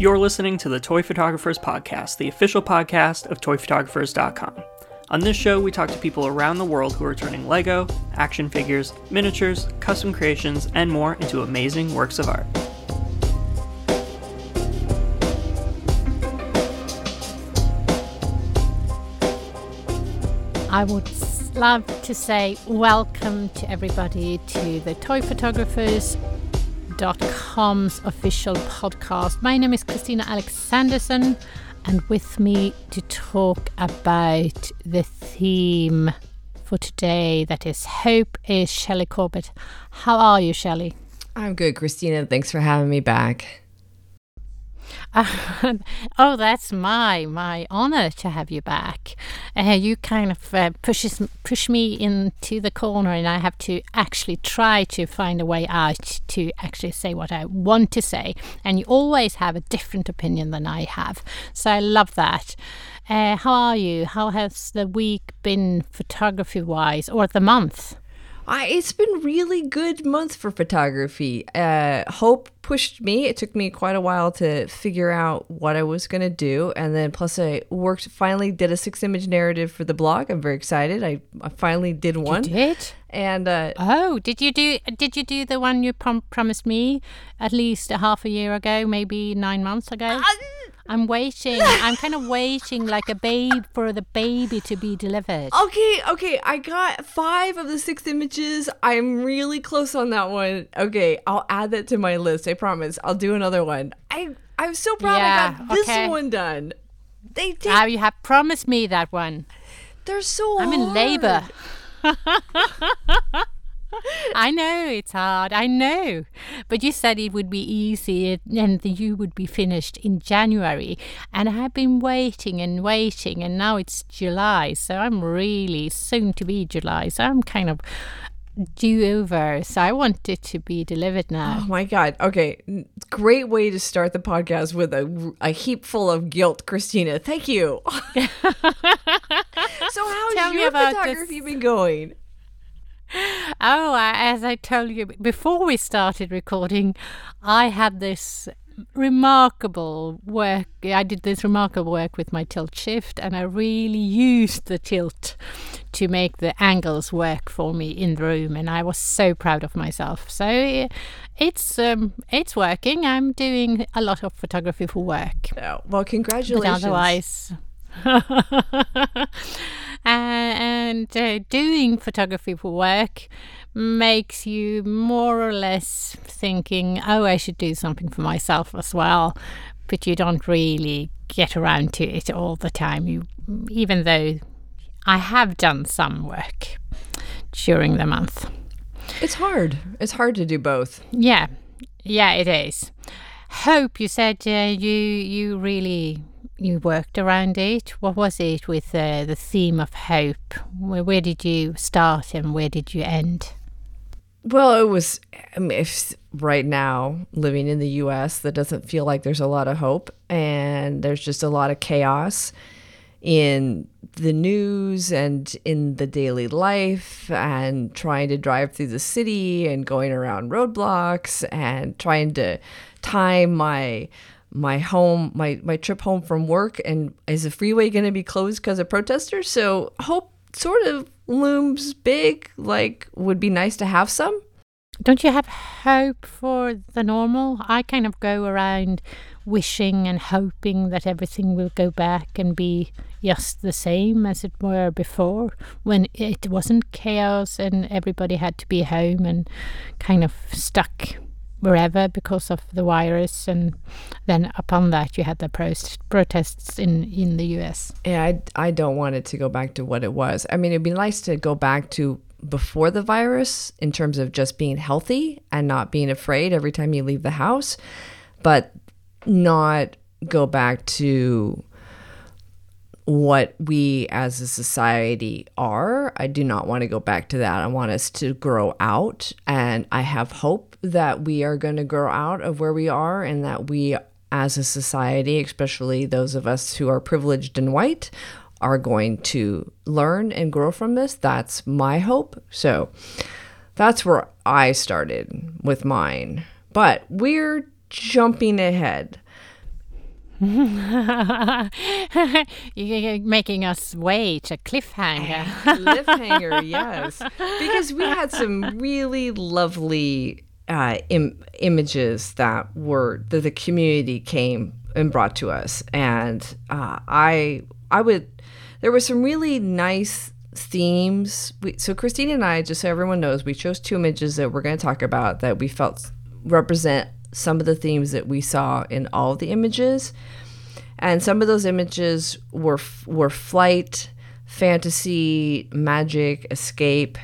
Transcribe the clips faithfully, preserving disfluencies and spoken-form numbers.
You're listening to the Toy Photographers Podcast, the official podcast of toy photographers dot com. On this show, we talk to people around the world who are turning Lego, action figures, miniatures, custom creations, and more into amazing works of art. I would love to say welcome to everybody to the toy photographers dot com's official podcast. My name is Kristina Alexanderson, and with me to talk about the theme for today, that is hope, is Shelley Corbett. How are you, Shelley? I'm good, Kristina. Thanks for having me back. Uh, oh, that's my my honor to have you back. Uh, you kind of uh, pushes push me into the corner, and I have to actually try to find a way out to actually say what I want to say. And you always have a different opinion than I have, so I love that. Uh, how are you? How has the week been photography-wise, or the month? I, it's been really good month for photography. Uh, Hope pushed me. It took me quite a while to figure out what I was going to do. And then plus I worked, finally did a six image narrative for the blog. I'm very excited. I, I finally did one. You did? And, uh, oh, did you do, did you do the one you prom- promised me at least a half a year ago, maybe nine months ago? Uh, I'm waiting. I'm kind of waiting like a babe for the baby to be delivered. Okay, okay. I got five of the six images. I'm really close on that one. Okay, I'll add that to my list. I promise. I'll do another one. I, I'm so proud yeah, I got this okay. one done. They did. Now you have promised me that one. They're so I'm hard. in labor. I know it's hard, I know, but you said it would be easy and you would be finished in January, and I have been waiting and waiting, and now it's July, so I'm really soon to be July, so I'm kind of due over, so I want it to be delivered now. Oh my god, okay, great way to start the podcast with a, a heap full of guilt, Kristina, thank you. So how's Tell your photography this- been going? Oh, as I told you before we started recording, I had this remarkable work. I did this remarkable work with my tilt shift, and I really used the tilt to make the angles work for me in the room, and I was so proud of myself. So it's um, it's working. I'm doing a lot of photography for work. Oh, well, congratulations. But otherwise... And uh, doing photography for work makes you more or less thinking, oh, I should do something for myself as well. But you don't really get around to it all the time, you, even though I have done some work during the month. It's hard. It's hard to do both. Yeah. Yeah, it is. Hope, you said uh, you you really... You worked around it. What was it with uh, the theme of hope? Where, where did you start and where did you end? Well, it was, I mean, if right now, living in the U S, that doesn't feel like there's a lot of hope. And there's just a lot of chaos in the news and in the daily life, and trying to drive through the city and going around roadblocks and trying to time my... my home, my, my trip home from work, and is the freeway going to be closed because of protesters? So hope sort of looms big, like would be nice to have some. Don't you have hope for the normal? I kind of go around wishing and hoping that everything will go back and be just the same as it were before, when it wasn't chaos and everybody had to be home and kind of stuck wherever because of the virus, and then upon that you had the pros- protests in, in the U S. Yeah, I, I don't want it to go back to what it was. I mean, it'd be nice to go back to before the virus in terms of just being healthy and not being afraid every time you leave the house, but not go back to what we as a society are. I do not want to go back to that. I want us to grow out, and I have hope that we are going to grow out of where we are, and that we as a society, especially those of us who are privileged and white, are going to learn and grow from this. That's my hope. So that's where I started with mine. But we're jumping ahead. You're making us wait, a cliffhanger. Cliffhanger, yes. Because we had some really lovely uh, Im- images that were that the community came and brought to us, and uh, I I would there were some really nice themes. We, so Kristina and I, just so everyone knows, we chose two images that we're going to talk about that we felt represent some of the themes that we saw in all the images. And some of those images were were flight, fantasy, magic, escape.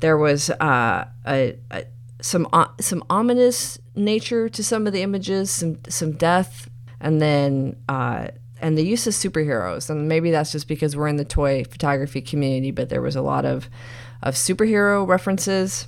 There was uh, a, a some uh, some ominous nature to some of the images, some some death, and then uh, and the use of superheroes. And maybe that's just because we're in the toy photography community, but there was a lot of, of superhero references.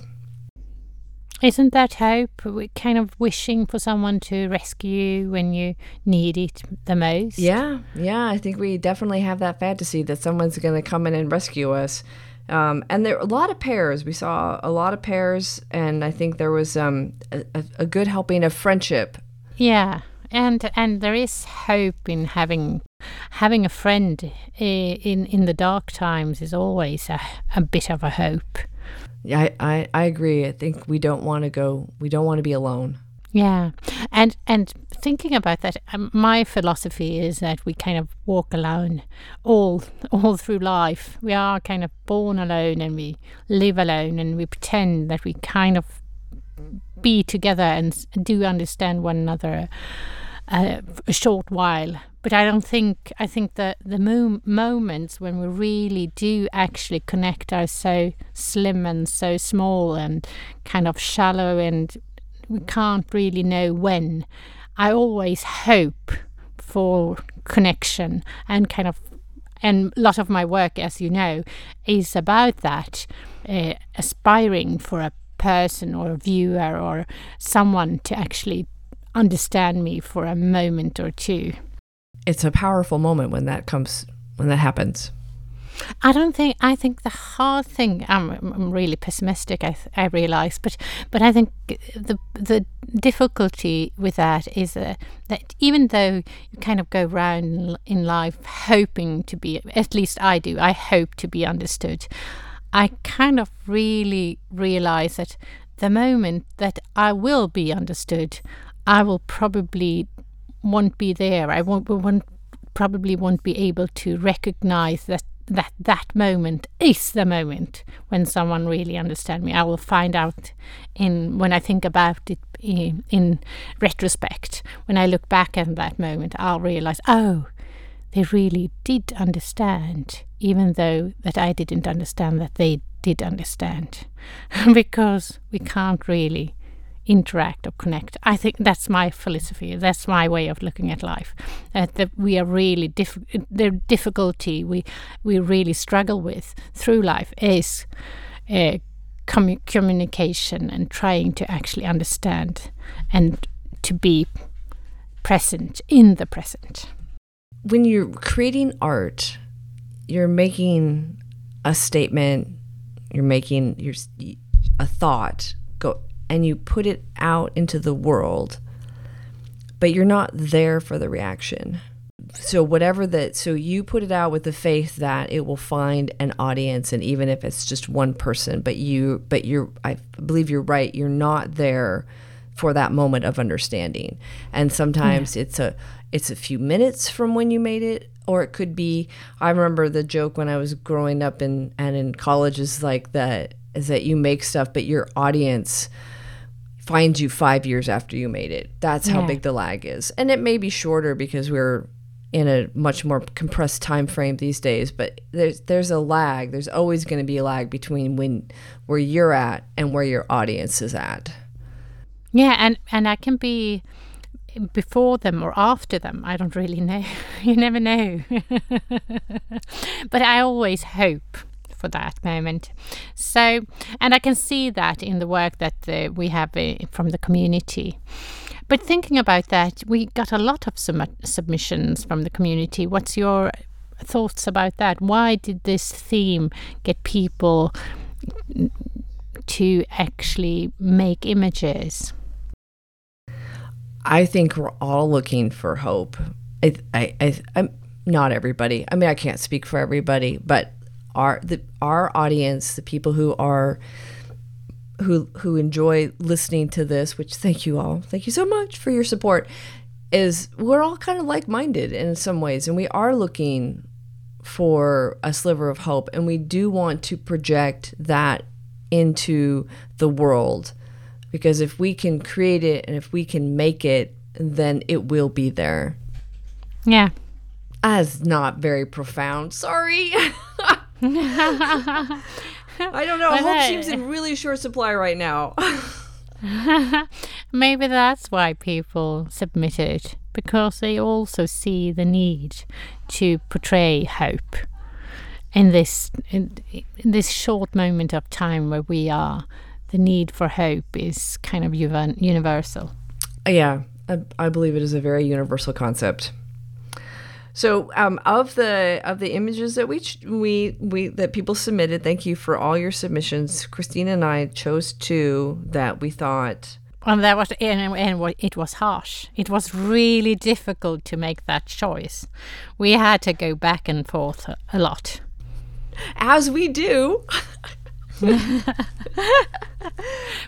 Isn't that hope? We're kind of wishing for someone to rescue you when you need it the most. Yeah, yeah. I think we definitely have that fantasy that someone's going to come in and rescue us. Um, and there are a lot of pairs. We saw a lot of pairs, and I think there was um, a, a good helping of friendship. Yeah, and and there is hope in having having a friend in in the dark times is always a, a bit of a hope. Yeah, I, I, I agree. I think we don't want to go, we don't want to be alone. Yeah. And and thinking about that, um, my philosophy is that we kind of walk alone all all through life. We are kind of born alone and we live alone and we pretend that we kind of be together and do understand one another uh, a short while. But I don't think, I think that the mo- moments when we really do actually connect are so slim and so small and kind of shallow, and we can't really know when. I always hope for connection and kind of, and a lot of my work, as you know, is about that, uh, aspiring for a person or a viewer or someone to actually understand me for a moment or two. It's a powerful moment when that comes, when that happens. I don't think, I think the hard thing, I'm, I'm really pessimistic, I, I realise, but, but I think the the difficulty with that is uh, that even though you kind of go round in life hoping to be, at least I do, I hope to be understood, I kind of really realise that the moment that I will be understood, I will probably won't be there. I won't, won't probably won't be able to recognize that, that that moment is the moment when someone really understands me. I will find out in when I think about it in, in retrospect. When I look back at that moment, I'll realize, oh, they really did understand, even though that I didn't understand that they did understand. Because we can't really interact or connect. I think that's my philosophy. That's my way of looking at life. Uh, that we are really diff- the difficulty we we really struggle with through life is uh, commu- communication and trying to actually understand and to be present in the present. When you're creating art, you're making a statement. You're making your a thought go. And you put it out into the world, but you're not there for the reaction. So whatever that, so you put it out with the faith that it will find an audience, and even if it's just one person, but you, but you're, I believe you're right, you're not there for that moment of understanding. And sometimes yeah. it's a, it's a few minutes from when you made it, or it could be, I remember the joke when I was growing up in, and in college is like that, is that you make stuff, but your audience finds you five years after you made it. That's how yeah. big the lag is. And it may be shorter because we're in a much more compressed time frame these days, but there's there's a lag. There's always going to be a lag between when where you're at and where your audience is at. Yeah, and, and I can be before them or after them. I don't really know. You never know. But I always hope for that moment. So, and I can see that in the work that uh, we have uh, from the community. But thinking about that, we got a lot of sum- submissions from the community. What's your thoughts about that? Why did this theme get people to actually make images? I think we're all looking for hope. I, I, I, I'm not everybody. I mean, I can't speak for everybody, but our the our audience, the people who are who who enjoy listening to this, which thank you all, thank you so much for your support, is we're all kind of like-minded in some ways, and we are looking for a sliver of hope, and we do want to project that into the world, because if we can create it and if we can make it, then it will be there. Yeah. That's not very profound. Sorry. I don't know. But hope seems in really short supply right now. Maybe that's why people submit it, because they also see the need to portray hope in this in, in this short moment of time where we are. The need for hope is kind of universal. Yeah, I, I believe it is a very universal concept. So, um, of the of the images that we we we that people submitted, thank you for all your submissions. Kristina and I chose two that we thought. And that was and, and it was harsh. It was really difficult to make that choice. We had to go back and forth a, a lot, as we do.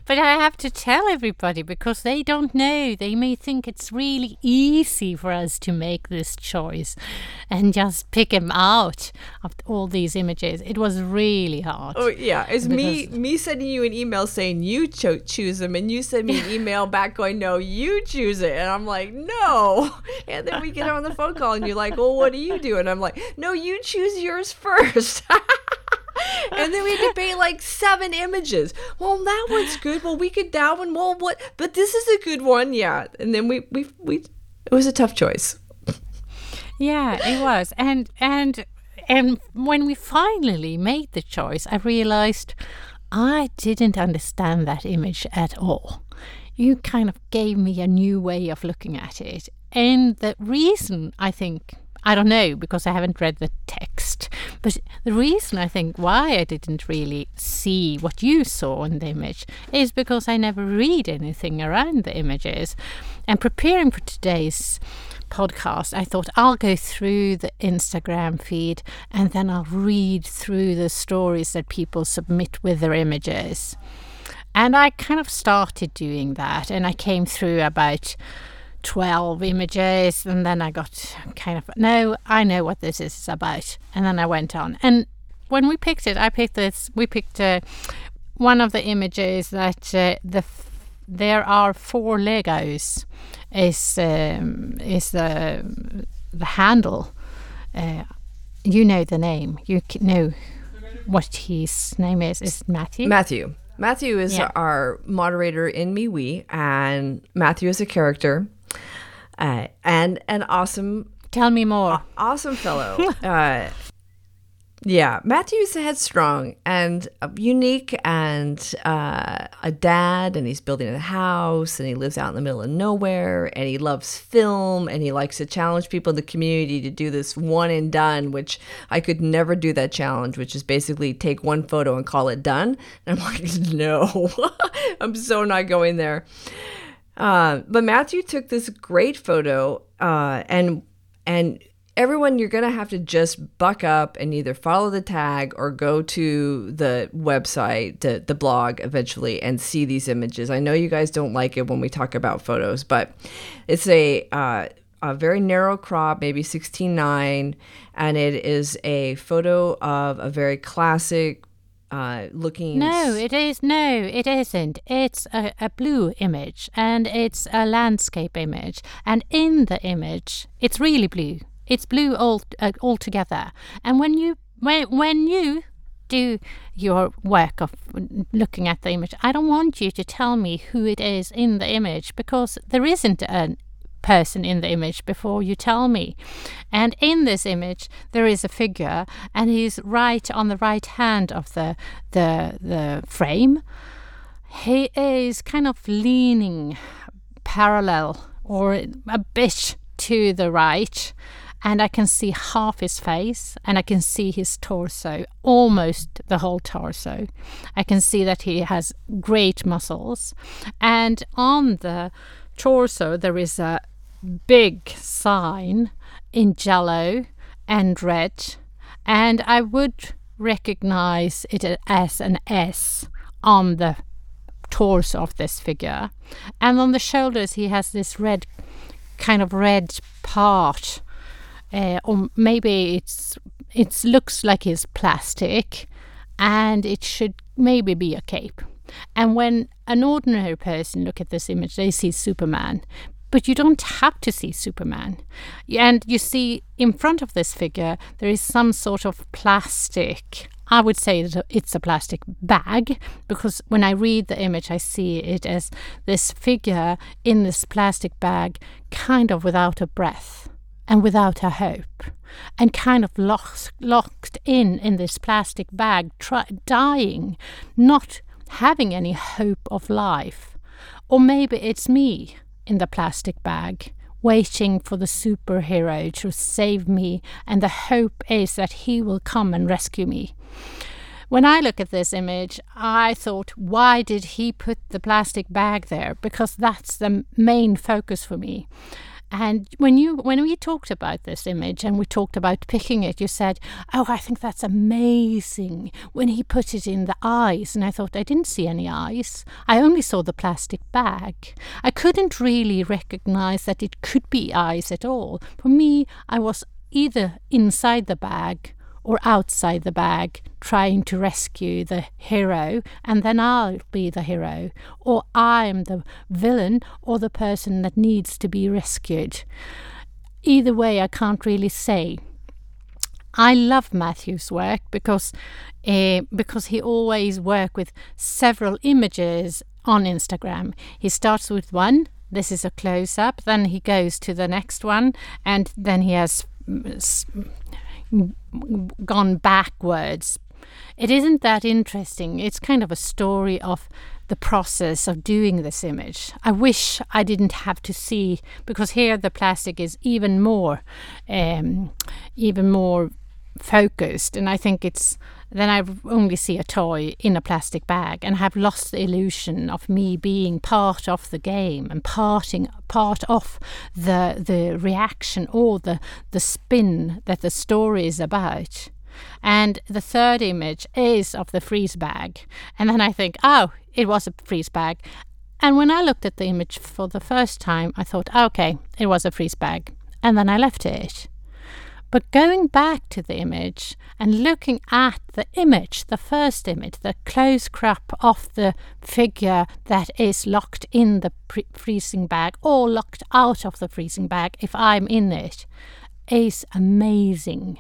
But I have to tell everybody, because they don't know, they may think it's really easy for us to make this choice and just pick them out of all these images. It was really hard. Oh yeah, it's me me sending you an email saying you cho- choose them, and you send me an email back going, no, you choose it, and I'm like, no. And then we get on the phone call and you're like, well, what do you do? And I'm like, no, you choose yours first. And then we debate like seven images. Well, that one's good. Well, we could that one. Well, what? But this is a good one, yeah. And then we we we. It was a tough choice. Yeah, it was. And and and when we finally made the choice, I realized I didn't understand that image at all. You kind of gave me a new way of looking at it, and the reason I think. I don't know, because I haven't read the text. But the reason I think why I didn't really see what you saw in the image is because I never read anything around the images. And preparing for today's podcast, I thought I'll go through the Instagram feed and then I'll read through the stories that people submit with their images. And I kind of started doing that, and I came through about twelve images, and then I got kind of, no, I know what this is about, and then I went on. And when we picked it, I picked this, we picked uh, one of the images that uh, the f- there are four Legos is um, is the the handle. Uh, you know the name, you know what his name is, is Matthew? Matthew. Matthew is yeah. our moderator in Me We, and Matthew is a character. Uh, and an awesome, tell me more, awesome fellow. uh, yeah, Matthew's headstrong and unique, and uh, a dad, and he's building a house, and he lives out in the middle of nowhere, and he loves film, and he likes to challenge people in the community to do this one and done, which I could never do that challenge, which is basically take one photo and call it done. And I'm like, no, I'm so not going there. Uh, but Matthew took this great photo, uh, and and everyone, you're going to have to just buck up and either follow the tag or go to the website, the, the blog eventually, and see these images. I know you guys don't like it when we talk about photos, but it's a, uh, a very narrow crop, maybe sixteen nine, and it is a photo of a very classic Uh, looking no it is no it isn't it's a, a blue image, and it's a landscape image, and in the image it's really blue, it's blue all uh, all together. And when you when, when you do your work of looking at the image, I don't want you to tell me who it is in the image, because there isn't an person in the image before you tell me. And in this image there is a figure, and he's right on the right hand of the the the frame. He is kind of leaning parallel or a bit to the right, and I can see half his face, and I can see his torso, almost the whole torso. I can see that he has great muscles, and on the torso there is a big sign in Jello and red, and I would recognize it as an S on the torso of this figure, and on the shoulders he has this red kind of red part, uh, or maybe it's it looks like it's plastic, and it should maybe be a cape. And when an ordinary person look at this image, they see Superman, but you don't have to see Superman. And you see in front of this figure there is some sort of plastic, I would say it's a plastic bag, because when I read the image I see it as this figure in this plastic bag, kind of without a breath and without a hope, and kind of locked, locked in in this plastic bag, try, dying, not having any hope of life. Or maybe it's me in the plastic bag, waiting for the superhero to save me, and the hope is that he will come and rescue me. When I look at this image, I thought, why did he put the plastic bag there? Because that's the main focus for me. And when you when we talked about this image and we talked about picking it, you said, oh, I think that's amazing when he put it in the eyes. And I thought, I didn't see any eyes. I only saw the plastic bag. I couldn't really recognize that it could be eyes at all. For me, I was either inside the bag or outside the bag, trying to rescue the hero, and then I'll be the hero, or I'm the villain, or the person that needs to be rescued. Either way, I can't really say. I love Matthew's work because uh, because he always works with several images on Instagram. He starts with one, this is a close-up, then he goes to the next one, and then he has gone backwards. It isn't that interesting. It's kind of a story of the process of doing this image. I wish I didn't have to see, because here the plastic is even more um, even more focused, and I think it's then I only see a toy in a plastic bag and have lost the illusion of me being part of the game and parting part of the the reaction or the the spin that the story is about. And the third image is of the freeze bag, and then I think, oh, it was a freeze bag. And when I looked at the image for the first time, I thought, okay, it was a freeze bag, and then I left it. But going back to the image and looking at the image, the first image, the close crop of the figure that is locked in the pre- freezing bag or locked out of the freezing bag, if I'm in it, is amazing.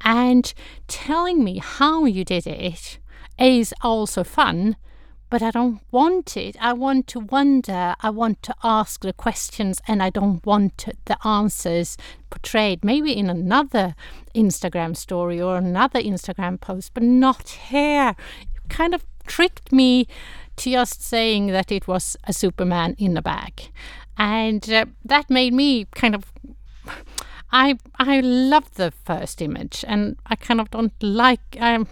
And telling me how you did it is also fun, but I don't want it. I want to wonder, I want to ask the questions, and I don't want the answers portrayed, maybe in another Instagram story or another Instagram post, but not here. You kind of tricked me to just saying that it was a Superman in a bag. And uh, that made me kind of... I I love the first image, and I kind of don't like, um,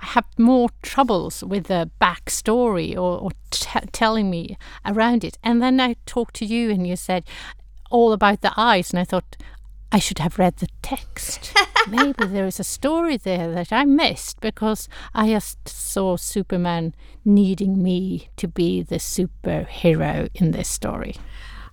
I have more troubles with the backstory or, or t- telling me around it. And then I talked to you and you said all about the eyes, and I thought I should have read the text. Maybe there is a story there that I missed, because I just saw Superman needing me to be the superhero in this story.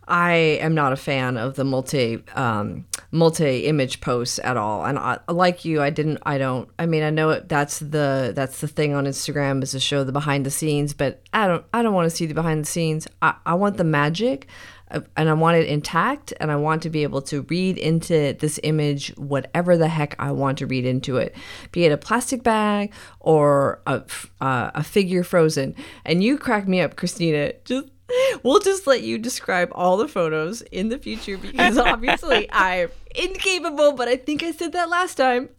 I am not a fan of the multi um, multi image posts at all, and I, like you, I didn't. I don't. I mean, I know it, that's the that's the thing on Instagram, is to show the behind the scenes, but I don't. I don't want to see the behind the scenes. I, I want the magic, and I want it intact, and I want to be able to read into this image whatever the heck I want to read into it, be it a plastic bag or a uh, a figure frozen. And you cracked me up, Kristina. Just. We'll just let you describe all the photos in the future, because obviously I'm incapable, but I think I said that last time.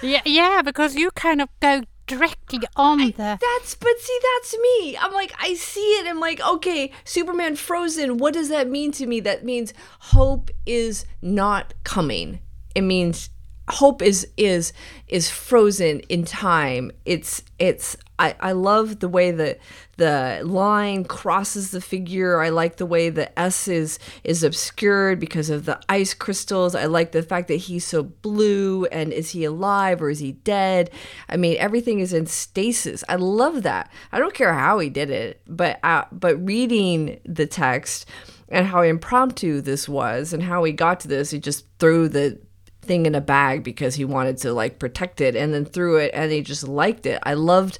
yeah, yeah, because you kind of go directly on I, the... That's, but see, that's me. I'm like, I see it. I'm like, okay, Superman frozen. What does that mean to me? That means hope is not coming. It means hope is is is frozen in time. It's it's I, I love the way that the line crosses the figure. I like the way the S is is obscured because of the ice crystals. I like the fact that he's so blue, and is he alive or is he dead? I mean, everything is in stasis. I love that. I don't care how he did it, but uh, but reading the text and how impromptu this was and how he got to this, he just threw the thing in a bag because he wanted to like protect it, and then threw it, and he just liked it. I loved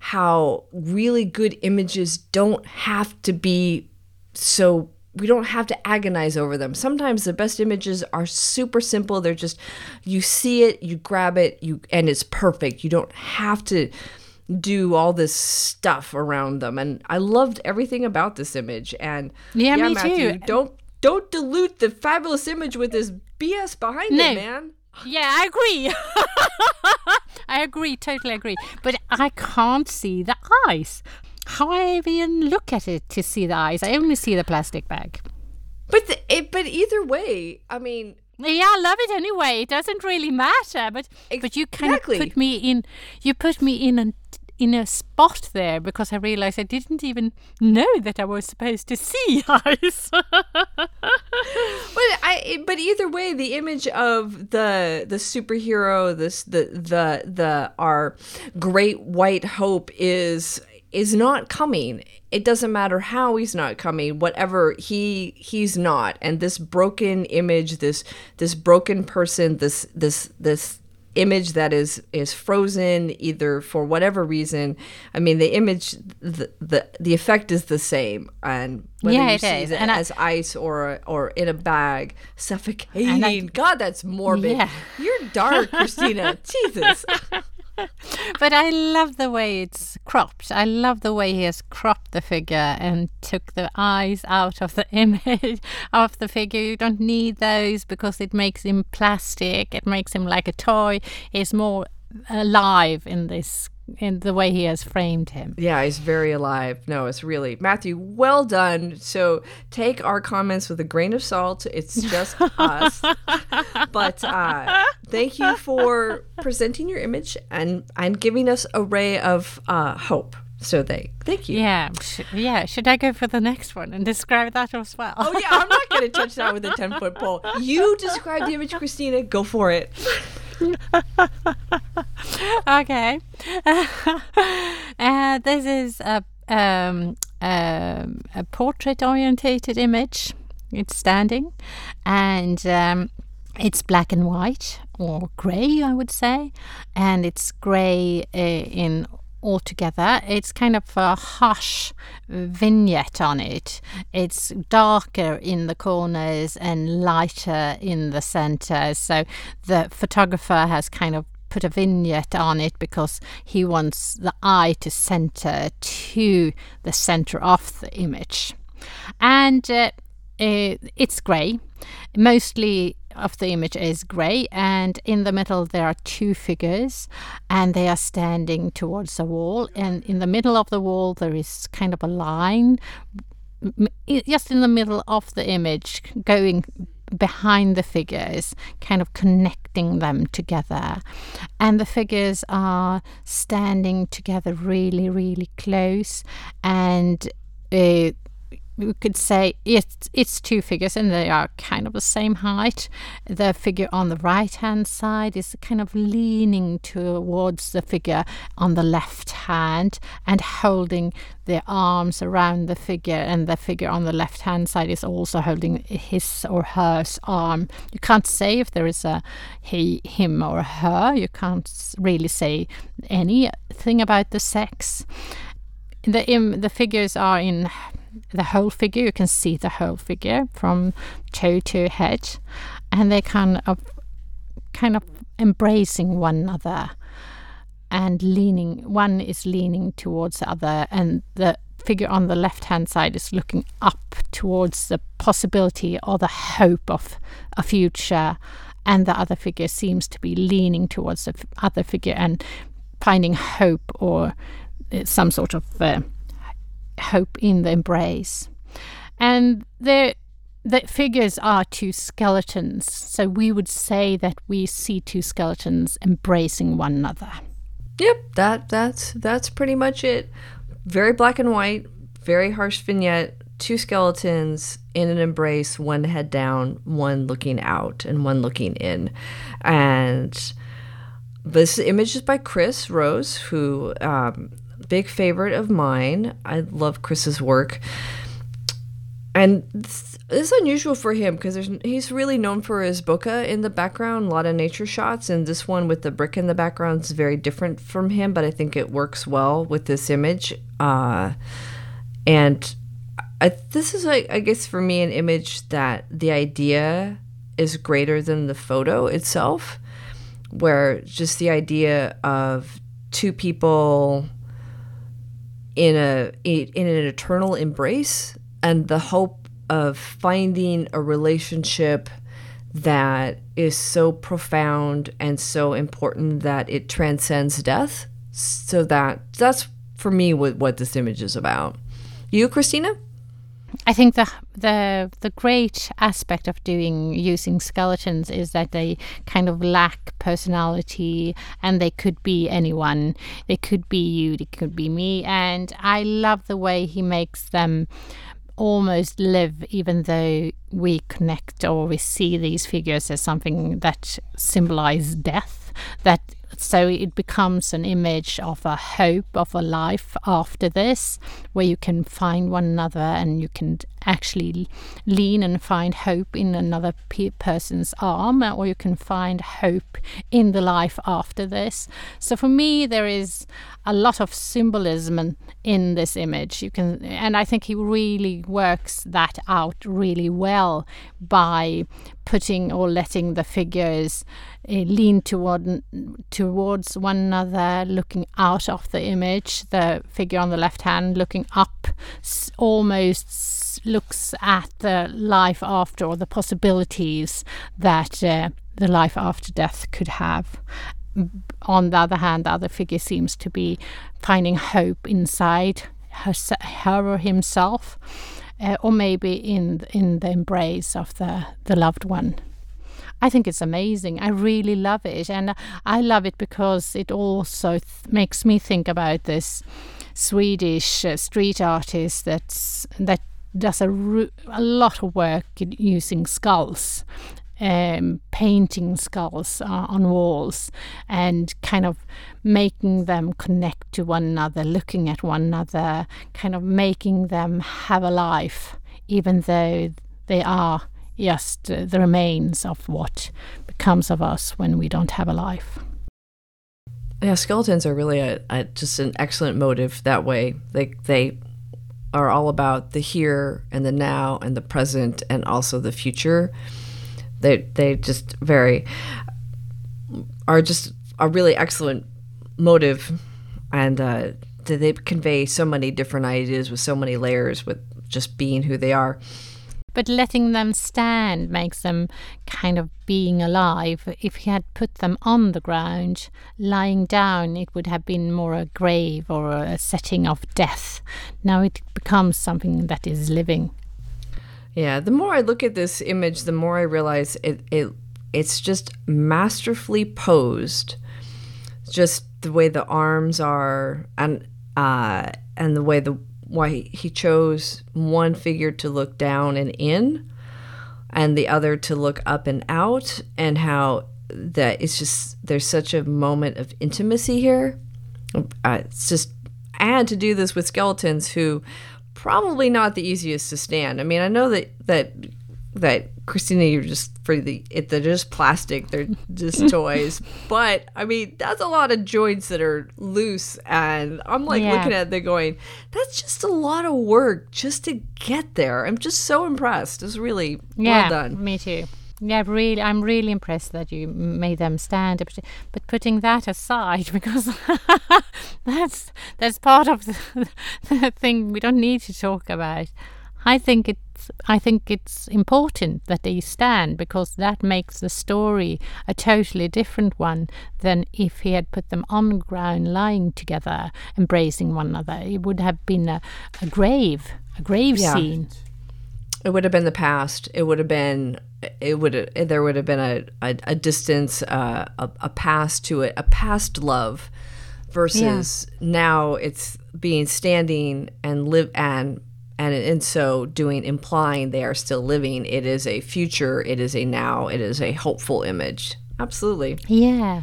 how really good images don't have to be so, we don't have to agonize over them. Sometimes the best images are super simple. They're just, you see it, you grab it, you and it's perfect. You don't have to do all this stuff around them. And I loved everything about this image. And yeah, yeah me Matthew, too. Don't Don't dilute the fabulous image with this B S behind no. it, man. Yeah, I agree. I agree, totally agree. But I can't see the eyes. How I even look at it to see the eyes? I only see the plastic bag. But the, it, but either way, I mean... Yeah, I love it anyway. It doesn't really matter. But exactly. but you kind of put me in... You put me in a... in a spot there, because I realized I didn't even know that I was supposed to see eyes. but I but either way, the image of the the superhero, this the the the our great white hope is is not coming. It doesn't matter how he's not coming, whatever he he's not. And this broken image, this this broken person, this this this image that is is frozen either for whatever reason. I mean, the image, the the, the effect is the same, and whether yeah, you see it and as I, ice or or in a bag, suffocating. I, God, that's morbid. Yeah. You're dark, Kristina. Jesus. But I love the way it's cropped. I love the way he has cropped the figure and took the eyes out of the image of the figure. You don't need those because it makes him plastic. It makes him like a toy. He's more alive in this, in the way he has framed him. Yeah, he's very alive. No, it's really... Matthew, well done. So take our comments with a grain of salt. It's just us. But uh, thank you for presenting your image and, and giving us a ray of uh, hope. So they, thank you. Yeah, sh- yeah. Should I go for the next one and describe that as well? Oh, yeah, I'm not going to touch that with a ten-foot pole. You describe the image, Kristina. Go for it. Okay. Uh, this is a um, um, a portrait-orientated image. It's standing, and um, it's black and white, or grey, I would say, and it's grey uh, in altogether. It's kind of a harsh vignette on it. It's darker in the corners and lighter in the center. So the photographer has kind of put a vignette on it because he wants the eye to center to the center of the image. And uh, it's gray. Mostly of the image is grey, and in the middle there are two figures, and they are standing towards a wall, and in the middle of the wall there is kind of a line just in the middle of the image going behind the figures, kind of connecting them together, and the figures are standing together really, really close, and uh, we could say it's, it's two figures, and they are kind of the same height. The figure on the right-hand side is kind of leaning towards the figure on the left hand and holding their arms around the figure, and the figure on the left-hand side is also holding his or her arm. You can't say if there is a he, him or her. You can't really say anything about the sex. The, um, the figures are in... the whole figure, you can see the whole figure from toe to head, and they kind of kind of embracing one another and leaning, one is leaning towards the other, and the figure on the left hand side is looking up towards the possibility or the hope of a future, and the other figure seems to be leaning towards the other figure and finding hope or some sort of uh, hope in the embrace. And the the figures are two skeletons, so we would say that we see two skeletons embracing one another. Yep, that that's that's pretty much it. Very black and white, very harsh vignette, two skeletons in an embrace, one head down, one looking out, and one looking in. And this image is by Chris Rose, who, um, big favorite of mine. I love Chris's work. And this is unusual for him because he's really known for his bokeh in the background, a lot of nature shots. And this one with the brick in the background is very different from him, but I think it works well with this image. Uh, and I, this is, like, I guess, for me, an image that the idea is greater than the photo itself, where just the idea of two people in a in an eternal embrace and the hope of finding a relationship that is so profound and so important that it transcends death. So that that's, for me, what, what this image is about. You, Kristina? I think the the the great aspect of doing using skeletons is that they kind of lack personality, and they could be anyone. They could be you, they could be me, and I love the way he makes them almost live, even though we connect or we see these figures as something that symbolize death. That so it becomes an image of a hope, of a life after this, where you can find one another and you can actually lean and find hope in another pe- person's arm, or you can find hope in the life after this. So for me, there is a lot of symbolism in, in this image. You can, and I think he really works that out really well by putting or letting the figures uh, lean toward towards one another, looking out of the image. The figure on the left hand looking up s- almost looks at the life after, or the possibilities that uh, the life after death could have. On the other hand, the other figure seems to be finding hope inside her, her or himself. Uh, or maybe in in the embrace of the, the loved one. I think it's amazing. I really love it. And I love it because it also th- makes me think about this Swedish uh, street artist that's, that does a, ru- a lot of work using skulls, um, painting skulls uh, on walls, and kind of making them connect to one another, looking at one another, kind of making them have a life, even though they are just the remains of what becomes of us when we don't have a life. Yeah, skeletons are really a, a, just an excellent motive that way. They they are all about the here and the now and the present and also the future. They they just very are just a really excellent motive, and uh, they convey so many different ideas with so many layers with just being who they are. But letting them stand makes them kind of being alive. If he had put them on the ground, lying down, it would have been more a grave or a setting of death. Now it becomes something that is living. Yeah, the more I look at this image, the more I realize it, it it's just masterfully posed. Just the way the arms are, and uh, and the way the why he chose one figure to look down and in, and the other to look up and out, and how that it's just there's such a moment of intimacy here. Uh, it's just and to do this with skeletons who. Probably not the easiest to stand. I mean, I know that that that Kristina, you're just for the it, they're just plastic, they're just toys. But I mean, that's a lot of joints that are loose, and I'm like yeah. looking at them going, that's just a lot of work just to get there. I'm just so impressed. It's really yeah, well done. Me too. Yeah, really, I'm really impressed that you made them stand. But putting that aside, because that's that's part of the, the thing we don't need to talk about. I think it's I think it's important that they stand, because that makes the story a totally different one than if he had put them on the ground, lying together, embracing one another. It would have been a, a grave, a grave yeah. scene. It would have been the past. It would have been, it would, there would have been a, a, a distance, uh, a, a past to it, a past love versus yeah. now it's being standing and live and, and in so doing, implying they are still living. It is a future. It is a now. It is a hopeful image. Absolutely. Yeah.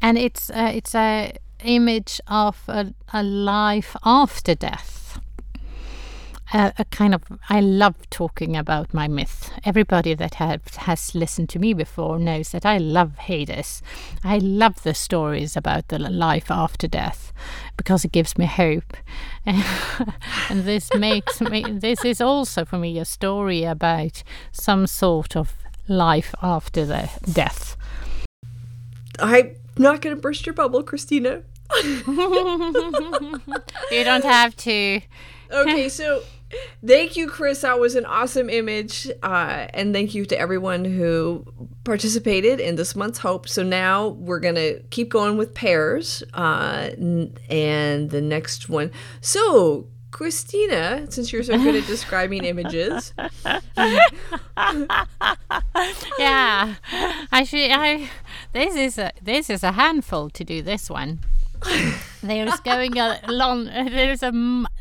And it's, uh, it's a image of a, a life after death. Uh, a kind of, I love talking about my myth. Everybody that have, has listened to me before knows that I love Hades. I love the stories about the life after death because it gives me hope. And this makes me, this is also for me a story about some sort of life after the death. I'm not going to burst your bubble, Kristina. You don't have to. Okay, so thank you, Chris. That was an awesome image. Uh, and thank you to everyone who participated in this month's Hope. So now we're going to keep going with pairs. Uh, and the next one. So, Kristina, since you're so good at describing images. Yeah. I should, I, this is a, this is a handful to do this one. There's going a long, there's a,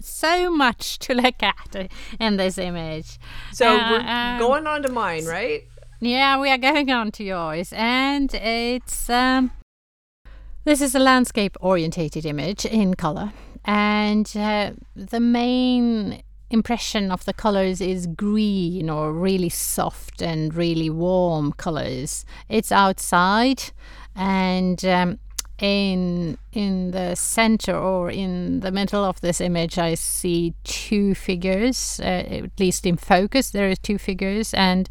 so much to look at in this image. So uh, we're um, going on to mine, right? Yeah, we are going on to yours. And it's, um, this is a landscape orientated image in color. And uh, the main impression of the colors is green, or really soft and really warm colors. It's outside, and um, in in the center or in the middle of this image I see two figures, uh, at least in focus there are two figures, and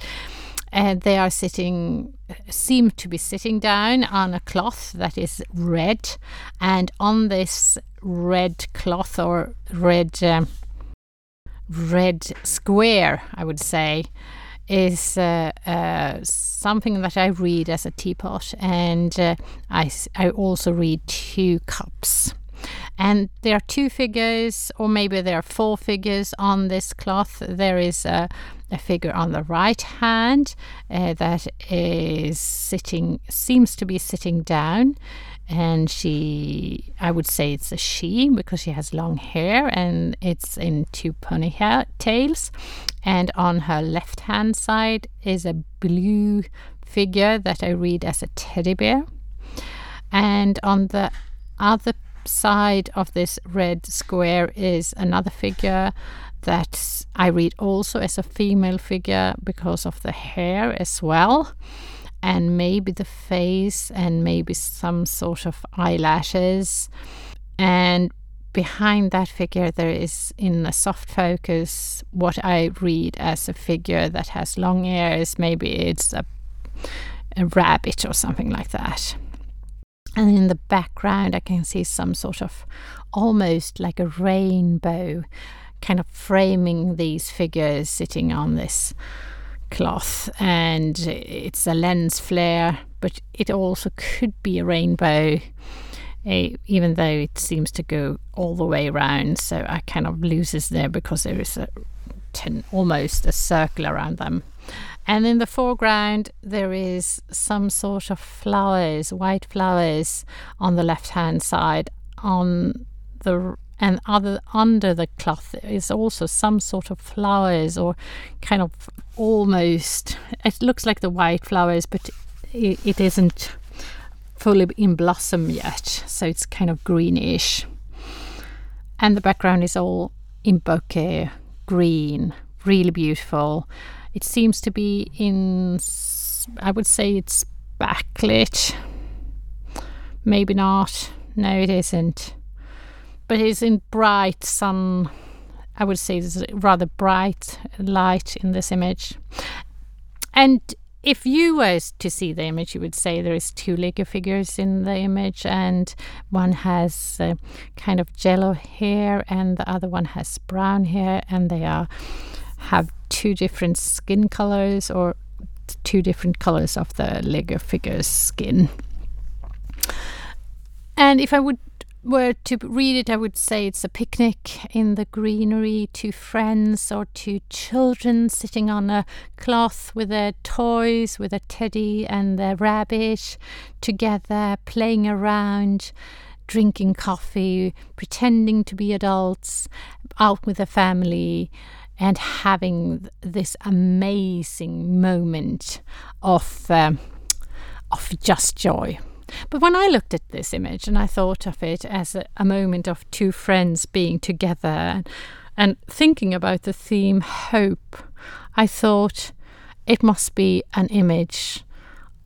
and they are sitting, seem to be sitting down on a cloth that is red, and on this red cloth or red um, red square, I would say, is uh, uh, something that I read as a teapot, and uh, I, I also read two cups. And there are two figures, or maybe there are four figures on this cloth. There is a, a figure on the right hand uh, that is sitting, seems to be sitting down, and she, I would say it's a she because she has long hair and it's in two ponytails. And on her left hand side is a blue figure that I read as a teddy bear. And on the other side of this red square is another figure that I read also as a female figure because of the hair as well. And maybe the face, and maybe some sort of eyelashes. And behind that figure there is, in a soft focus, what I read as a figure that has long ears. Maybe it's a, a rabbit or something like that. And in the background I can see some sort of, almost like a rainbow, kind of framing these figures sitting on this cloth, and it's a lens flare, but it also could be a rainbow, uh, even though it seems to go all the way around, so I kind of loses there because there is a ten, almost a circle around them. And in the foreground there is some sort of flowers, white flowers on the left hand side, on the and other under the cloth is also some sort of flowers, or kind of almost, it looks like the white flowers, but it, it isn't fully in blossom yet, so it's kind of greenish. And the background is all in bouquet green, really beautiful. It seems to be in, I would say it's backlit, maybe not, no it isn't. But it's in bright sun, I would say it's rather bright light in this image. And if you were to see the image, you would say there is two Lego figures in the image, and one has uh, kind of yellow hair and the other one has brown hair, and they are have two different skin colors, or two different colors of the Lego figure's skin. And if I would were to read it, I would say it's a picnic in the greenery to friends or to children sitting on a cloth with their toys, with a teddy and their rabbit, together, playing around, drinking coffee, pretending to be adults, out with the family, and having this amazing moment of um, of just joy. But when I looked at this image and I thought of it as a, a moment of two friends being together and, and thinking about the theme hope, I thought it must be an image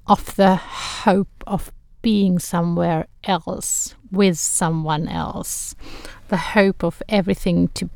of the hope of being somewhere else with someone else, the hope of everything to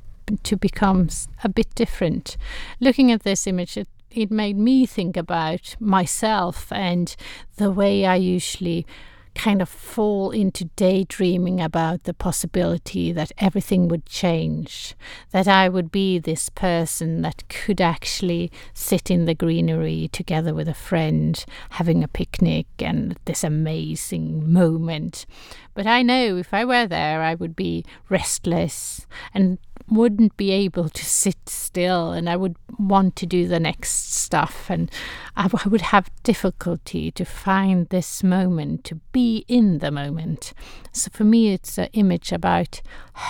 to become a bit different. Looking at this image, it, it made me think about myself and the way I usually kind of fall into daydreaming about the possibility that everything would change, that I would be this person that could actually sit in the greenery together with a friend, having a picnic and this amazing moment. But I know if I were there, I would be restless and wouldn't be able to sit still, and I would want to do the next stuff, and I would have difficulty to find this moment, to be in the moment. So for me, it's an image about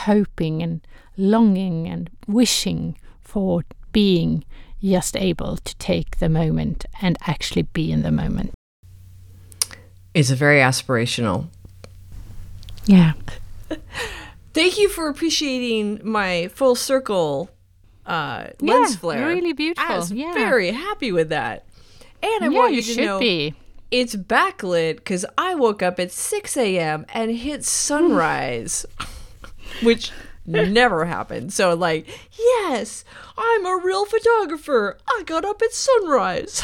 hoping and longing and wishing for being just able to take the moment and actually be in the moment. It's a very aspirational. Yeah. Thank you for appreciating my full circle uh, yeah, lens flare. Really beautiful. I was yeah. very happy with that. And I yeah, want you, you to should know be. It's backlit because I woke up at six a.m. and hit sunrise, which never happened. So like, yes, I'm a real photographer. I got up at sunrise.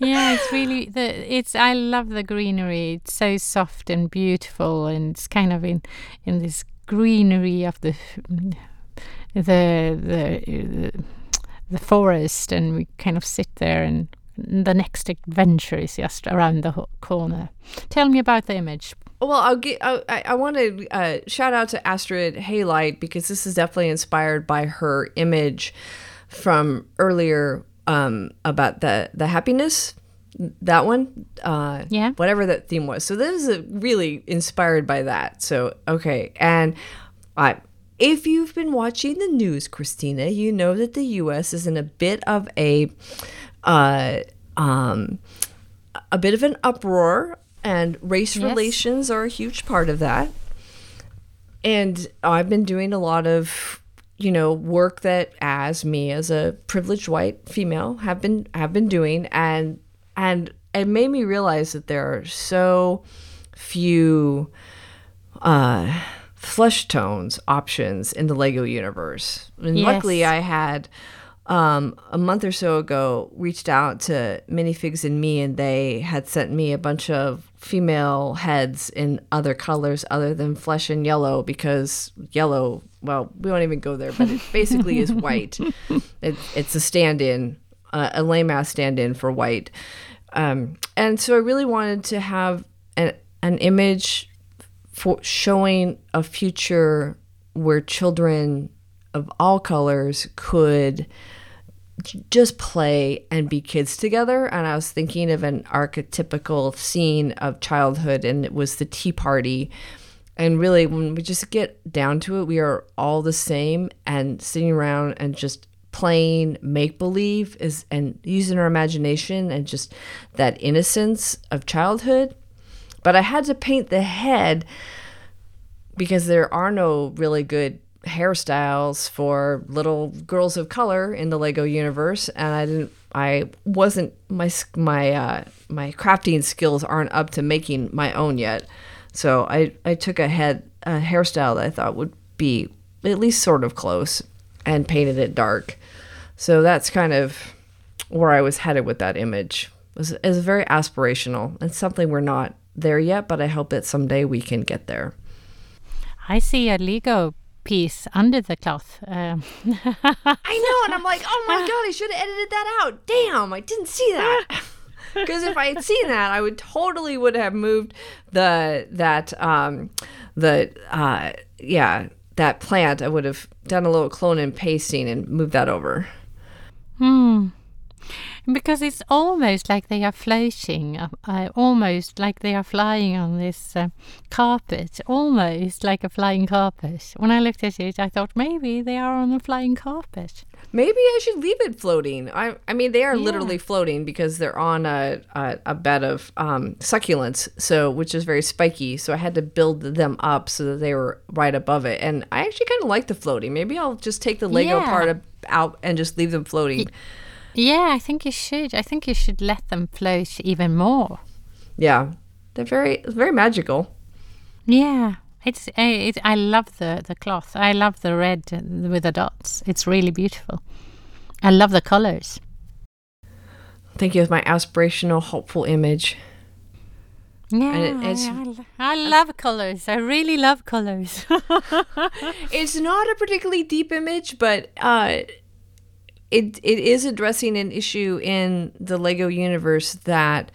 Yeah, it's really the it's. I love the greenery. It's so soft and beautiful, and it's kind of in in this greenery of the the the the forest, and we kind of sit there, and the next adventure is just around the corner. Tell me about the image. Well, I'll get. I I want to uh, shout out to Astrid Haylite, because this is definitely inspired by her image from earlier. Um, about the, the happiness, that one, uh, yeah, whatever that theme was. So this is a really inspired by that. So, okay. And I, if you've been watching the news, Christina, you know that the U S is in a bit of a, uh, um, a bit of an uproar, and race yes. relations are a huge part of that. And I've been doing a lot of, you know, work that as me as a privileged white female have been have been doing, and and it made me realize that there are so few uh, flesh tones options in the Lego universe. And yes. luckily I had um, a month or so ago reached out to Minifigs and Me, and they had sent me a bunch of female heads in other colors other than flesh and yellow, because yellow, well, we won't even go there, but it basically is white. It, it's a stand-in, uh, a lame-ass stand-in for white. Um, and so I really wanted to have an, an image for showing a future where children of all colors could just play and be kids together. And I was thinking of an archetypical scene of childhood, and it was the tea party. And really, when we just get down to it, we are all the same, and sitting around and just playing make-believe is, and using our imagination and just that innocence of childhood. But I had to paint the head, because there are no really good hairstyles for little girls of color in the Lego universe, and I didn't. I wasn't my my uh, my crafting skills aren't up to making my own yet. So I, I took a head a hairstyle that I thought would be at least sort of close, and painted it dark. So that's kind of where I was headed with that image. It was, it was very aspirational. It's something we're not there yet, but I hope that someday we can get there. I see a Lego piece under the cloth. Um. I know, and I'm like, oh my God, I should have edited that out. Damn, I didn't see that. Because if I had seen that, I would totally would have moved the that um the uh yeah that plant. I would have done a little clone and pasting and moved that over. Hmm. Because it's almost like they are floating, uh, almost like they are flying on this uh, carpet, almost like a flying carpet. When I looked at it, I thought maybe they are on a flying carpet. Maybe I should leave it floating. I, I mean, they are yeah. literally floating because they're on a a, a bed of um, succulents, so which is very spiky. So I had to build them up so that they were right above it. And I actually kind of like the floating. Maybe I'll just take the Lego yeah. part of, out and just leave them floating. It, Yeah, I think you should. I think you should let them float even more. Yeah, they're very, very magical. Yeah, it's. It, I love the, the cloth. I love the red with the dots. It's really beautiful. I love the colors. Thank you. It's my aspirational, hopeful image. Yeah, and it, it's, I, I, I love colors. I really love colors. It's not a particularly deep image, but. Uh, It it is addressing an issue in the Lego universe that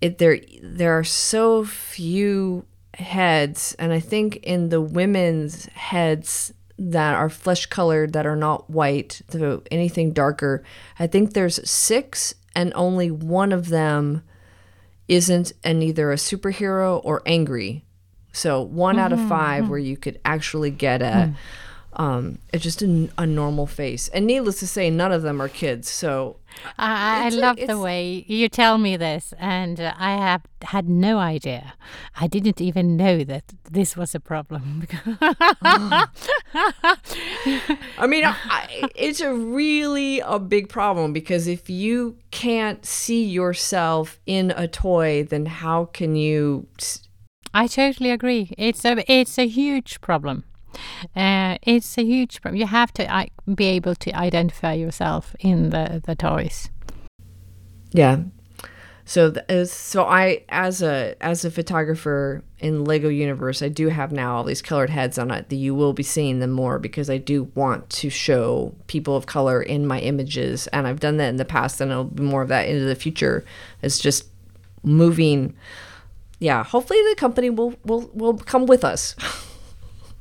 it there there are so few heads, and I think in the women's heads that are flesh colored, that are not white, so anything darker. I think there's six, and only one of them isn't an either a superhero or angry. So one mm-hmm. out of five where you could actually get a. Mm. Um, it's just a, a normal face, and needless to say, none of them are kids. So I, I love like, the way you tell me this, and uh, I have had no idea. I didn't even know that this was a problem. I mean, I, it's a really a big problem, because if you can't see yourself in a toy, then how can you? I totally agree. It's a it's a huge problem. Uh, it's a huge problem. You have to I- be able to identify yourself in the, the toys. Yeah. So th- so I as a as a photographer in Lego universe, I do have now all these colored heads on it. That you will be seeing them more, because I do want to show people of color in my images, and I've done that in the past, and it'll be more of that into the future. It's just moving. Yeah. Hopefully the company will will, will come with us.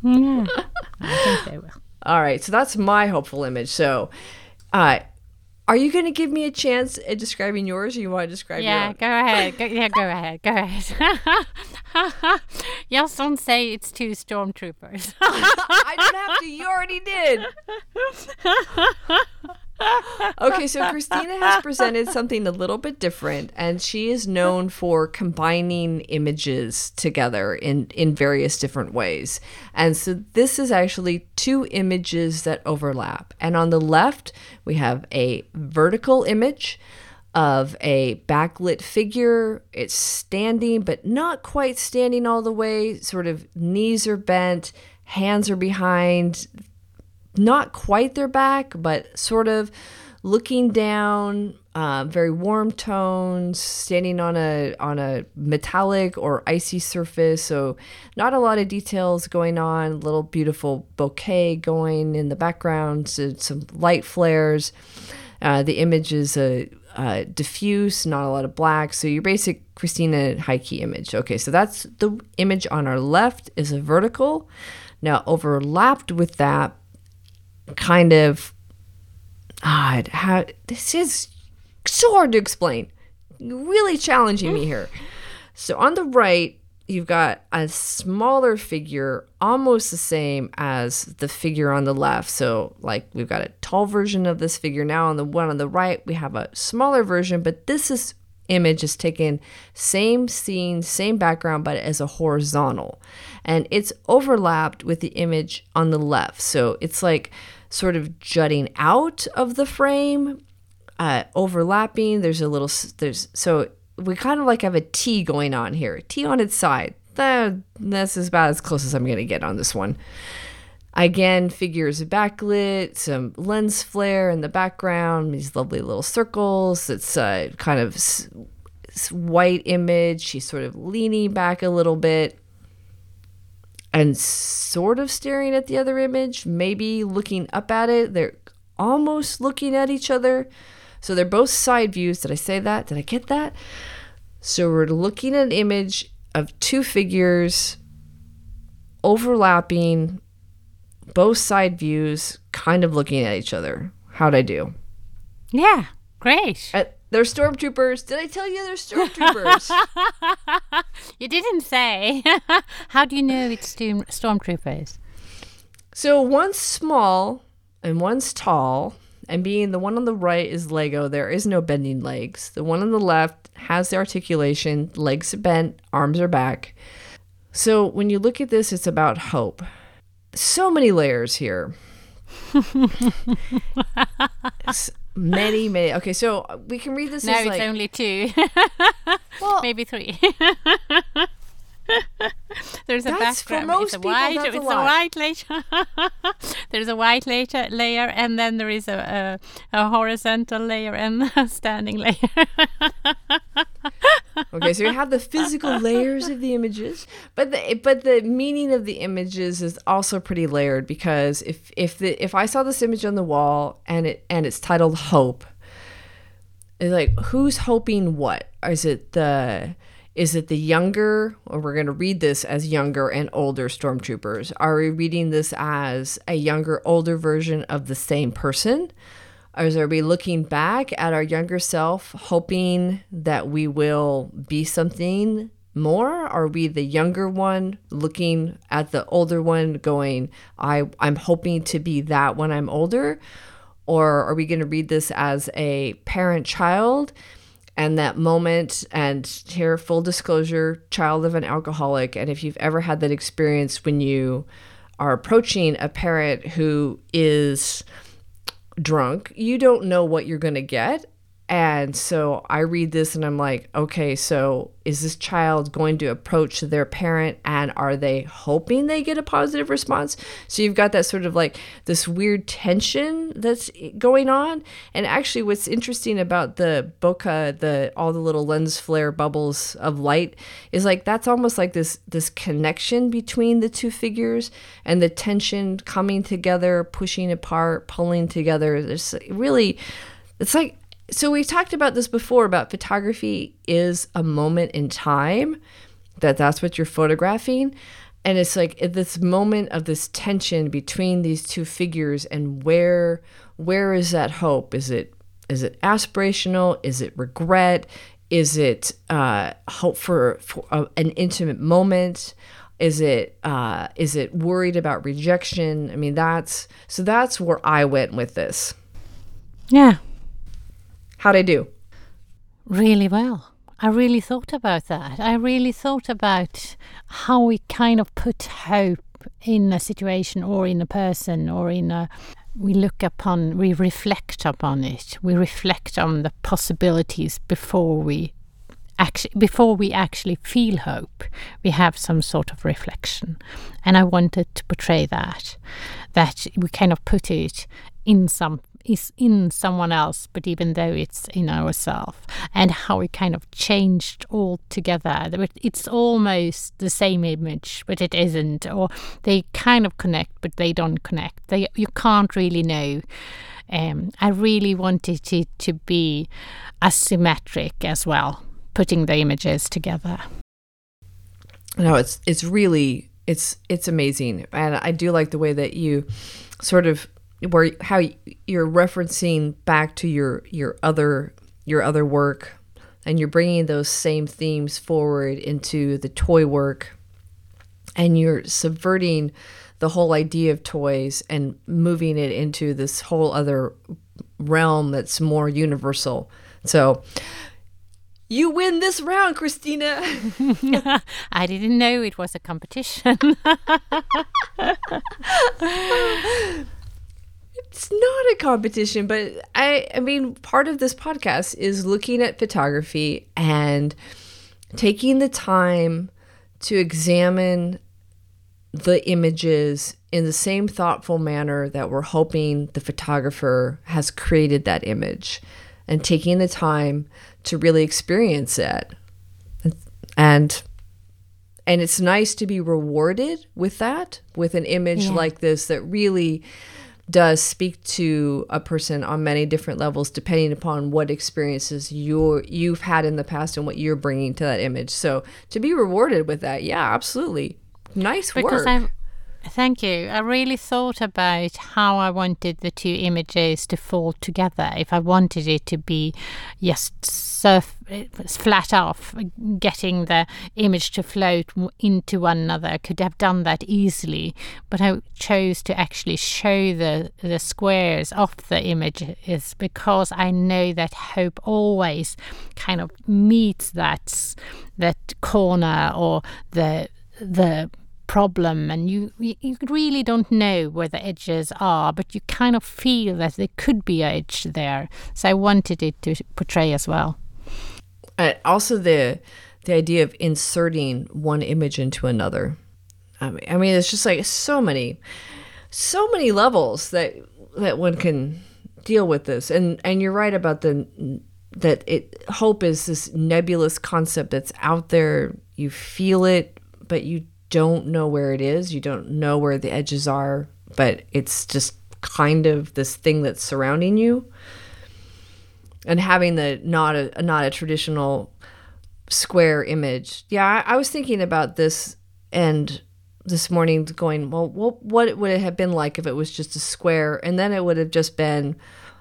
Yeah, I think they will. All right, so that's my hopeful image. So, uh, are you going to give me a chance at describing yours, or you want to describe yeah, yours? Go go, yeah, go ahead. Go ahead. Go ahead. Y'all don't say it's two stormtroopers. I don't have to. You already did. Okay, so Kristina has presented something a little bit different, and she is known for combining images together in, in various different ways. And so this is actually two images that overlap. And on the left, we have a vertical image of a backlit figure. It's standing, but not quite standing all the way. Sort of knees are bent, hands are behind, not quite their back, but sort of looking down, uh, very warm tones, standing on a on a metallic or icy surface. So not a lot of details going on, little beautiful bouquet going in the background, so some light flares. Uh, the image is a, a diffuse, not a lot of black. So your basic Kristina Haylite image. Okay, so that's the image on our left is a vertical. Now overlapped with that, kind of odd how this is so hard to explain. You're really challenging me here. So on the right, you've got a smaller figure, almost the same as the figure on the left. So like we've got a tall version of this figure. Now on the one on the right, we have a smaller version, but this is image is taken same scene, same background, but as a horizontal, and it's overlapped with the image on the left. So it's like sort of jutting out of the frame, uh, overlapping. There's a little, there's, so we kind of like have a T going on here, a T on its side. That, that's about as close as I'm going to get on this one. Again, figures backlit, some lens flare in the background, these lovely little circles. It's a kind of s- white image. She's sort of leaning back a little bit and sort of staring at the other image, maybe looking up at it. They're almost looking at each other. So they're both side views. Did I say that? Did I get that? So we're looking at an image of two figures overlapping, both side views, kind of looking at each other. How'd I do? Yeah, great. Uh, they're stormtroopers. Did I tell you they're stormtroopers? You didn't say. How do you know it's storm- stormtroopers? So one's small and one's tall, and being the one on the right is Lego. There is no bending legs. The one on the left has the articulation, legs are bent, arms are back. So when you look at this, it's about hope. So many layers here. Many, many. Okay, so we can read this no, as like... No, it's only two. Well, maybe three. There's a that's background. For most it's a white, people, that's it's a, a white layer. There's a white layer, layer, and then there is a, a, a horizontal layer and a standing layer. Okay, so you have the physical layers of the images, but the but the meaning of the images is also pretty layered, because if if the if I saw this image on the wall and it and it's titled Hope, it's like, who's hoping what? Is it the Is it the younger, or we're going to read this as younger and older stormtroopers? Are we reading this as a younger, older version of the same person? Or are we looking back at our younger self, hoping that we will be something more? Are we the younger one looking at the older one going, I, I'm hoping to be that when I'm older? Or are we going to read this as a parent-child? And that moment, and here, full disclosure, child of an alcoholic. And if you've ever had that experience when you are approaching a parent who is drunk, you don't know what you're going to get. And so I read this and I'm like, okay, so is this child going to approach their parent, and are they hoping they get a positive response? So you've got that sort of like this weird tension that's going on. And actually what's interesting about the bokeh, the all the little lens flare bubbles of light, is like that's almost like this this connection between the two figures and the tension coming together, pushing apart, pulling together. There's really, it's like, so we've talked about this before, about photography is a moment in time, that that's what you're photographing. And it's like this moment of this tension between these two figures, and where where is that hope? Is it is it aspirational? Is it regret? Is it uh, hope for, for uh, an intimate moment? Is it uh, is it worried about rejection? I mean, that's so that's where I went with this. Yeah. How'd I do? Really well. I really thought about that. I really thought about how we kind of put hope in a situation or in a person or in a... We look upon, we reflect upon it. We reflect on the possibilities before we actually, before we actually feel hope. We have some sort of reflection. And I wanted to portray that, that we kind of put it in some is in someone else, but even though it's in ourselves, and how we kind of changed all together. It's almost the same image, but it isn't, or they kind of connect, but they don't connect. They you can't really know. Um, I really wanted it to be asymmetric as well, putting the images together. No, it's it's really it's it's amazing, and I do like the way that you sort of. Where how you're referencing back to your your other your other work, and you're bringing those same themes forward into the toy work, and you're subverting the whole idea of toys and moving it into this whole other realm that's more universal. So you win this round, Kristina. I didn't know it was a competition. It's not a competition, but I, I mean, part of this podcast is looking at photography and taking the time to examine the images in the same thoughtful manner that we're hoping the photographer has created that image, and taking the time to really experience it. And and it's nice to be rewarded with that, with an image yeah. like this that really... does speak to a person on many different levels, depending upon what experiences you're, you've had in the past and what you're bringing to that image. So to be rewarded with that, yeah, absolutely. Nice work. Because I'm, thank you. I really thought about how I wanted the two images to fall together. If I wanted it to be just surf, flat off, getting the image to float into one another, I could have done that easily. But I chose to actually show the, the squares of the images because I know that hope always kind of meets that, that corner or the the problem, and you you really don't know where the edges are, but you kind of feel that there could be an edge there. So I wanted it to portray as well. Uh, also, the the idea of inserting one image into another. I mean, I mean, it's just like so many, so many levels that that one can deal with this. And and you're right about the that it hope is this nebulous concept that's out there. You feel it, but you don't know where it is. You don't know where the edges are, but it's just kind of this thing that's surrounding you. And having the not a not a traditional square image. Yeah, I, I was thinking about this and this morning going, well, what, what would it have been like if it was just a square? And then it would have just been,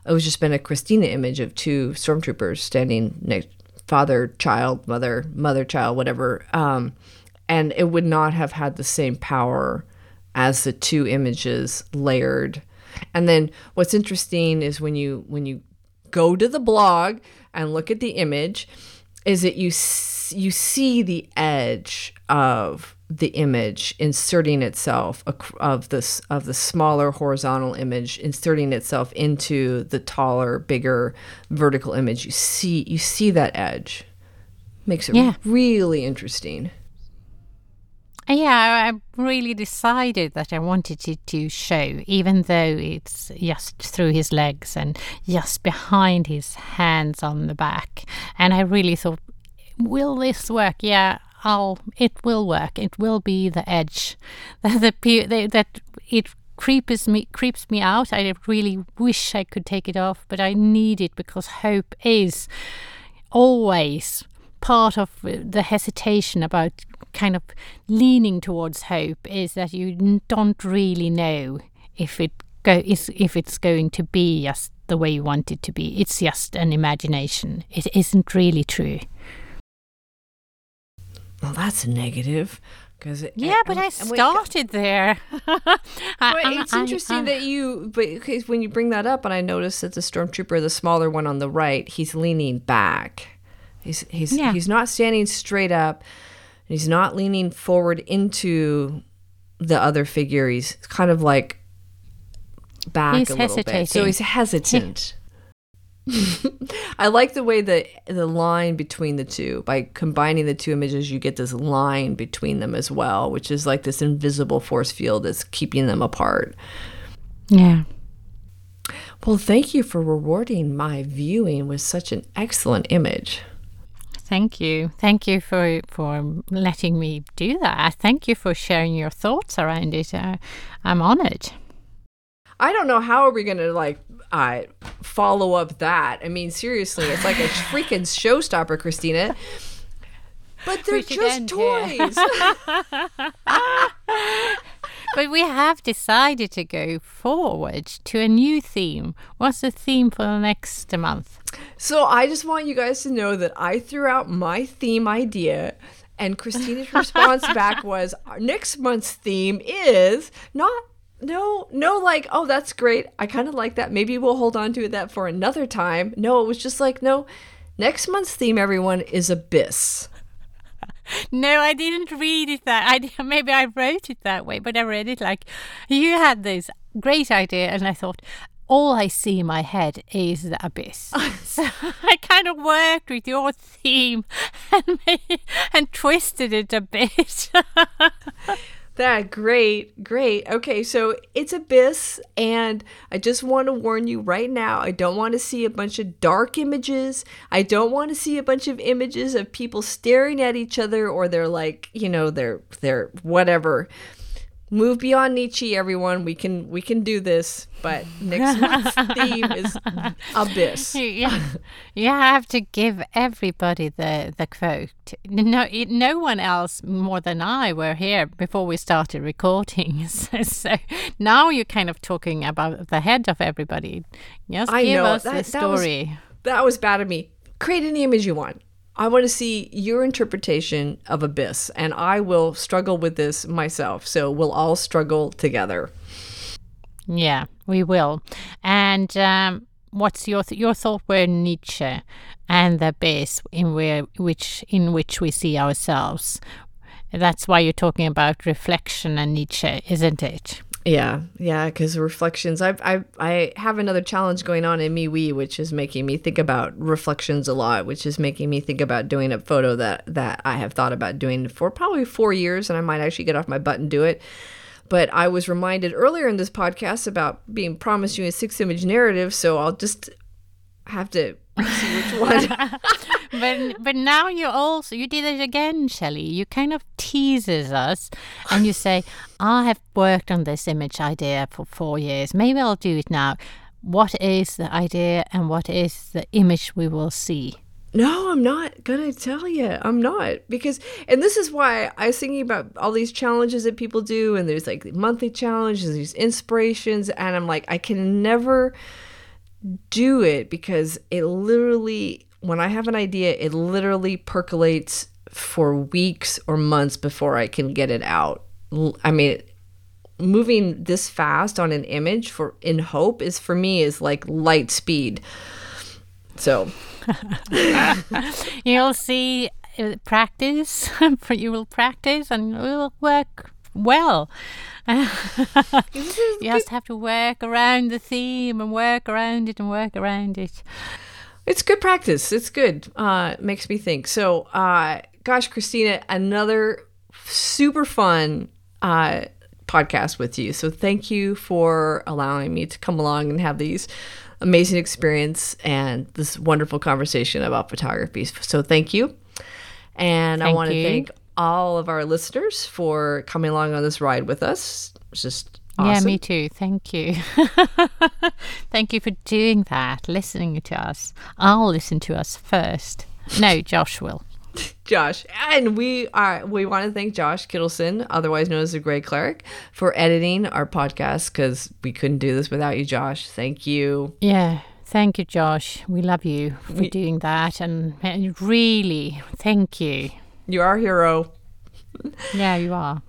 it was just been a Kristina image of two stormtroopers standing next, father, child, mother, mother, child, whatever. Um, And it would not have had the same power as the two images layered. And then what's interesting is when you when you go to the blog and look at the image, is that you you see the edge of the image inserting itself of this of the smaller horizontal image inserting itself into the taller, bigger vertical image. You see you see that edge. Makes it yeah. really interesting. Yeah, I really decided that I wanted it to show, even though it's just through his legs and just behind his hands on the back. And I really thought, will this work? Yeah, I'll. It will work. It will be the edge. That the that it creeps me creeps me out. I really wish I could take it off, but I need it because hope is always part of the hesitation about kind of leaning towards hope is that you don't really know if it go is if it's going to be just the way you want it to be. It's just an imagination. It isn't really true. Well, that's negative. Cause it, yeah, I, but I, I started wait, there. I, it's I, interesting I, I, that you, but when you bring that up, and I noticed that the stormtrooper, the smaller one on the right, he's leaning back. He's he's yeah. he's not standing straight up. He's not leaning forward into the other figure. He's kind of like back he's a little hesitating. bit. So he's hesitant. I like the way the the line between the two. By combining the two images, you get this line between them as well, which is like this invisible force field that's keeping them apart. Yeah. Well, thank you for rewarding my viewing with such an excellent image. Thank you. Thank you for for letting me do that. Thank you for sharing your thoughts around it. Uh, I'm honored. I don't know how are we going to like uh, follow up that. I mean, seriously, it's like a freaking showstopper, Kristina. But they're just toys. But we have decided to go forward to a new theme. What's the theme for the next month? So I just want you guys to know that I threw out my theme idea, and Kristina's response back was, next month's theme is not, no, no, like, oh, that's great. I kind of like that. Maybe we'll hold on to that for another time. No, it was just like, no, next month's theme, everyone, is abyss. No, I didn't read it that. I maybe I wrote it that way, but I read it like you had this great idea, and I thought all I see in my head is the abyss. So I kind of worked with your theme and made, and twisted it a bit. That great, great. Okay, so it's abyss, and I just want to warn you right now, I don't want to see a bunch of dark images. I don't want to see a bunch of images of people staring at each other, or they're like, you know, they're they're whatever. move beyond Nietzsche, everyone. We can we can do this. But next month's theme is abyss. You, you have to give everybody the the quote. No, no one else more than I were here before we started recording. So, so now you're kind of talking about the head of everybody. Yes, I give know. us that, the story. That was, that was bad of me. Create any image you want. I want to see your interpretation of abyss, and I will struggle with this myself. So we'll all struggle together. Yeah, we will. And um, what's your th- your thought were Nietzsche and the abyss in where which in which we see ourselves? That's why you're talking about reflection and Nietzsche, isn't it? Yeah, yeah, because reflections, I I I have another challenge going on in MeWe, which is making me think about reflections a lot, which is making me think about doing a photo that, that I have thought about doing for probably four years, and I might actually get off my butt and do it. But I was reminded earlier in this podcast about being promised you a six-image narrative, so I'll just have to see which one. But but now you also, you did it again, Shelley. You kind of teases us and you say, I have worked on this image idea for four years. Maybe I'll do it now. What is the idea and what is the image we will see? No, I'm not going to tell you. I'm not. Because, and this is why I was thinking about all these challenges that people do, and there's like monthly challenges, these inspirations, and I'm like, I can never do it because it literally... When I have an idea, it literally percolates for weeks or months before I can get it out. I mean, moving this fast on an image for in hope is for me is like light speed. So you'll see uh, practice, you will practice and it will work well. You just have to work around the theme and work around it and work around it. It's good practice. It's good. Uh, makes me think. So, uh, gosh, Kristina, another super fun uh, podcast with you. So thank you for allowing me to come along and have these amazing experience and this wonderful conversation about photography. So thank you. And thank I want to thank all of our listeners for coming along on this ride with us. It's just awesome. Yeah, me too. Thank you. Thank you for doing that, listening to us. I'll listen to us first. No, Josh will. Josh. And we are. We want to thank Josh Kittleson, otherwise known as the Grey Cleric, for editing our podcast because we couldn't do this without you, Josh. Thank you. Yeah. Thank you, Josh. We love you for we, doing that. And, and really, thank you. You're our hero. Yeah, you are.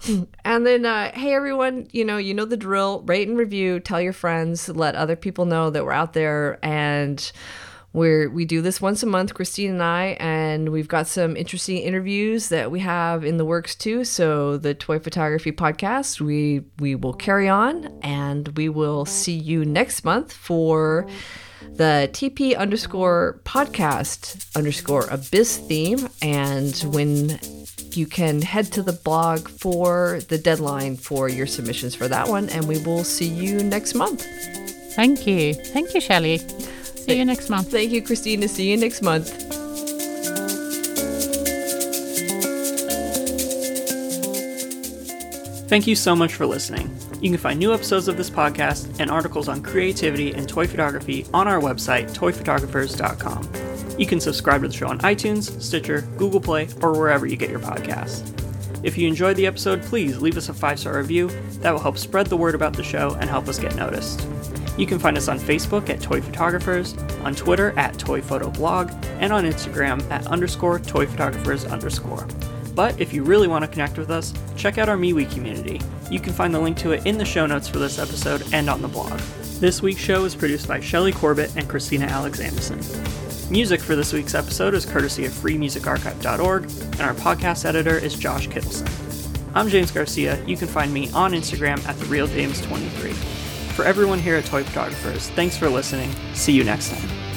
And then, uh, hey, everyone, you know, you know the drill. Rate and review. Tell your friends. Let other people know that we're out there. And we're, we do this once a month, Christine and I, and we've got some interesting interviews that we have in the works, too. So the Toy Photography Podcast, we, we will carry on, and we will see you next month for the T P underscore podcast underscore abyss theme. And when... you can head to the blog for the deadline for your submissions for that one, and we will see you next month. Thank you. Thank you, Shelley. See you next month. Thank you, Kristina. See you next month. Thank you so much for listening. You can find new episodes of this podcast and articles on creativity and toy photography on our website, toy photographers dot com. You can subscribe to the show on iTunes, Stitcher, Google Play, or wherever you get your podcasts. If you enjoyed the episode, please leave us a five-star review. That will help spread the word about the show and help us get noticed. You can find us on Facebook at Toy Photographers, on Twitter at Toy Photo Blog, and on Instagram at underscore Toy Photographers underscore. But if you really want to connect with us, check out our MeWe community. You can find the link to it in the show notes for this episode and on the blog. This week's show is produced by Shelley Corbett and Kristina Alexanderson. Music for this week's episode is courtesy of free music archive dot org, and our podcast editor is Josh Kittleson. I'm James Garcia. You can find me on Instagram at the real james twenty-three. For everyone here at Toy Photographers, thanks for listening. See you next time.